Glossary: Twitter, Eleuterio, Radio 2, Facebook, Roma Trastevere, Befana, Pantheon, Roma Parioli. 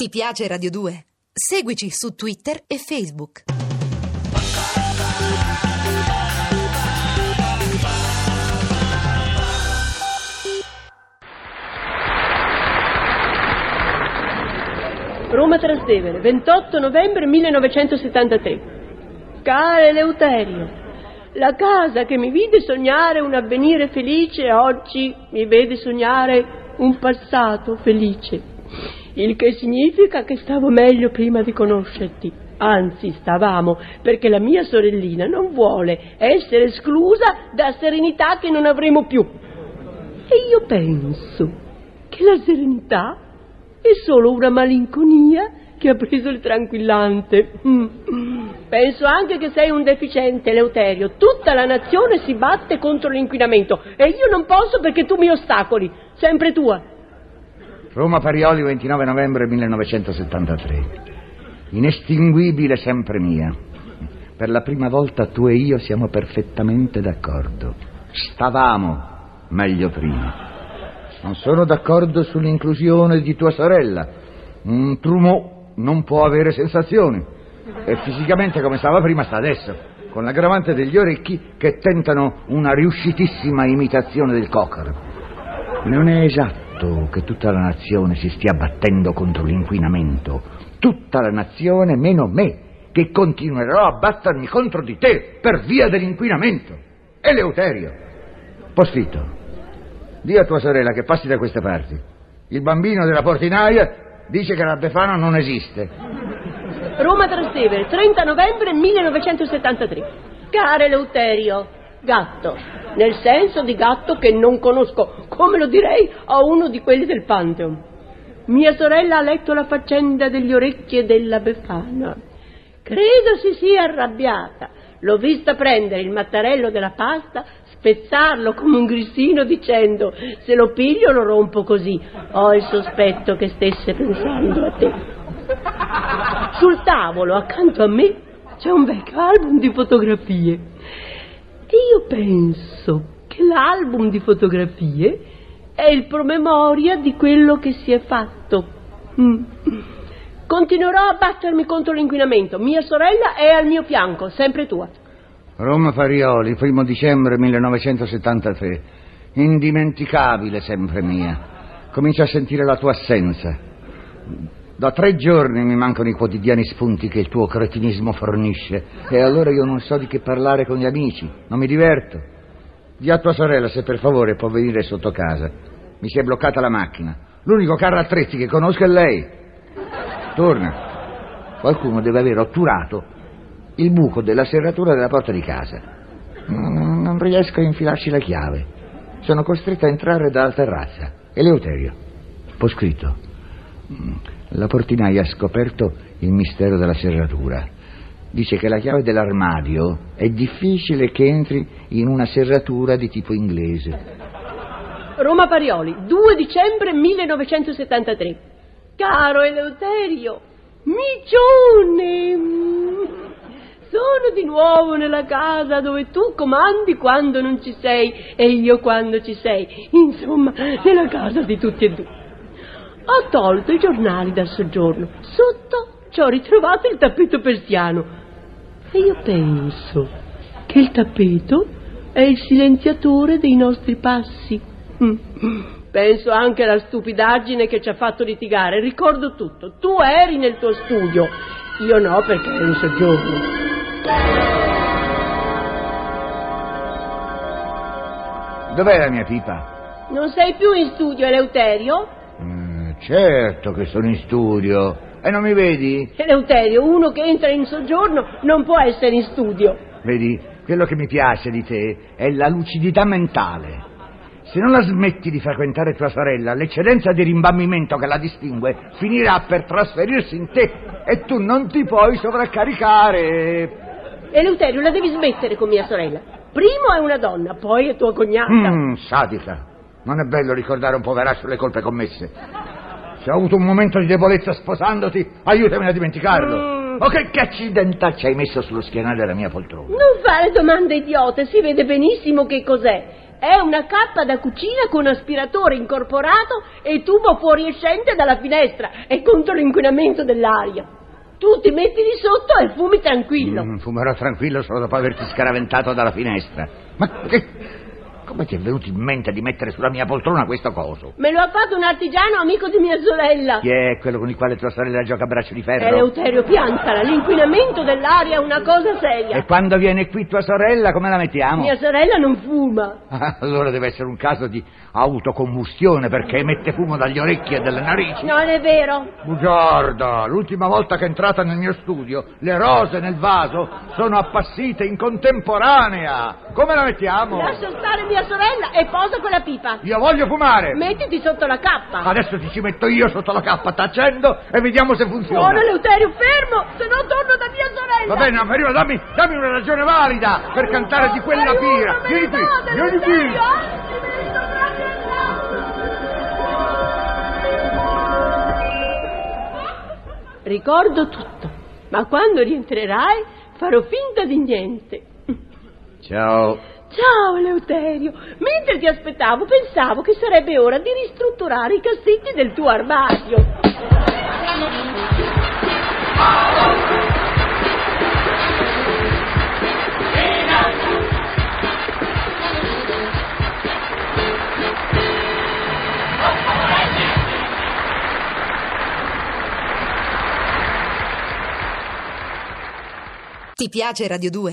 Ti piace Radio 2? Seguici su Twitter e Facebook. Roma Trastevere, 28 novembre 1973. Caro Eleuterio, la casa che mi vide sognare un avvenire felice oggi mi vede sognare un passato felice, il che significa che stavo meglio prima di conoscerti, anzi stavamo, perché la mia sorellina non vuole essere esclusa da serenità che non avremo più. E io penso che la serenità è solo una malinconia che ha preso il tranquillante. Penso anche che sei un deficiente, Eleuterio. Tutta la nazione si batte contro l'inquinamento e io non posso perché tu mi ostacoli. Sempre tua. Roma Parioli, 29 novembre 1973. Inestinguibile, sempre mia. Per la prima volta tu e io siamo perfettamente d'accordo. Stavamo meglio prima. Non sono d'accordo sull'inclusione di tua sorella. Un trumo non può avere sensazioni. E fisicamente come stava prima sta adesso, con l'aggravante degli orecchi che tentano una riuscitissima imitazione del cocker. Non è esatto che tutta la nazione si stia battendo contro l'inquinamento. Tutta la nazione meno me, che continuerò a battermi contro di te per via dell'inquinamento. Eleuterio, postito, dì a tua sorella che passi da queste parti. Il bambino della portinaia dice che la Befana non esiste. Roma Trastevere, 30 novembre 1973. Caro Eleuterio, gatto, nel senso di gatto che non conosco, come lo direi a uno di quelli del Pantheon. Mia sorella ha letto la faccenda degli orecchi e della Befana. Credo si sia arrabbiata. L'ho vista prendere il mattarello della pasta, spezzarlo come un grissino dicendo: se lo piglio lo rompo così. Ho il sospetto che stesse pensando a te. Sul tavolo accanto a me c'è un vecchio album di fotografie e io penso che l'album di fotografie è il promemoria di quello che si è fatto. Continuerò a battermi contro l'inquinamento. Mia sorella è al mio fianco, sempre tua. Roma Parioli, 1 dicembre 1973. Indimenticabile, sempre mia. Comincio a sentire la tua assenza. Da 3 giorni mi mancano i quotidiani spunti che il tuo cretinismo fornisce e allora io non so di che parlare con gli amici, non mi diverto. Dì a tua sorella se per favore può venire sotto casa. Mi si è bloccata la macchina. L'unico carro attrezzi che conosco è lei. Torna. Qualcuno deve aver otturato il buco della serratura della porta di casa. Non riesco a infilarci la chiave. Sono costretta a entrare dalla terrazza. Eleuterio, poscritto. La portinaia ha scoperto il mistero della serratura. Dice che la chiave dell'armadio è difficile che entri in una serratura di tipo inglese. Roma Parioli, 2 dicembre 1973. Caro Eleuterio, micione! Sono di nuovo nella casa dove tu comandi quando non ci sei e io quando ci sei. Insomma, nella casa di tutti e due. Ho tolto i giornali dal soggiorno. Sotto ci ho ritrovato il tappeto persiano. E io penso che il tappeto è il silenziatore dei nostri passi. Penso anche alla stupidaggine che ci ha fatto litigare. Ricordo tutto. Tu eri nel tuo studio. Io no, perché ero in soggiorno. Dov'è la mia pipa? Non sei più in studio, Eleuterio? Certo che sono in studio. E non mi vedi? Eleuterio, uno che entra in soggiorno non può essere in studio. Vedi, quello che mi piace di te è la lucidità mentale. Se non la smetti di frequentare tua sorella, l'eccedenza di rimbambimento che la distingue finirà per trasferirsi in te e tu non ti puoi sovraccaricare. Eleuterio, la devi smettere con mia sorella. Primo è una donna, poi è tua cognata. Sadica. Non è bello ricordare un poveraccio le colpe commesse. Se ho avuto un momento di debolezza sposandoti, aiutami a dimenticarlo. Oh, che accidentaccia hai messo sullo schienale della mia poltrona? Non fare domande idiote, si vede benissimo che cos'è. È una cappa da cucina con aspiratore incorporato e tubo fuoriescente dalla finestra e contro l'inquinamento dell'aria. Tu ti metti lì sotto e fumi tranquillo. Fumerò tranquillo solo dopo averti scaraventato dalla finestra. Ma che... Come ti è venuto in mente di mettere sulla mia poltrona questo coso? Me lo ha fatto un artigiano amico di mia sorella. Chi è quello con il quale tua sorella gioca a braccio di ferro? Eleuterio, piantala, l'inquinamento dell'aria è una cosa seria. E quando viene qui tua sorella, come la mettiamo? Mia sorella non fuma. Allora deve essere un caso di autocombustione, perché emette fumo dagli orecchi e dalle narici. Non è vero. Bugiarda, l'ultima volta che è entrata nel mio studio, le rose nel vaso sono appassite in contemporanea. Come la mettiamo? Lascia stare mia sorella e posa quella pipa. Io voglio fumare. Mettiti sotto la cappa. Adesso ti ci metto io sotto la cappa, t'accendo e vediamo se funziona. Ora Eleuterio, fermo, se no torno da mia sorella. Va bene, Maria, dammi una ragione valida per cantare di quella pira. Vieni qui, vieni qui. Ricordo tutto, ma quando rientrerai farò finta di niente. Ciao. Ciao Eleuterio, mentre ti aspettavo pensavo che sarebbe ora di ristrutturare i cassetti del tuo armadio. Ti piace Radio 2?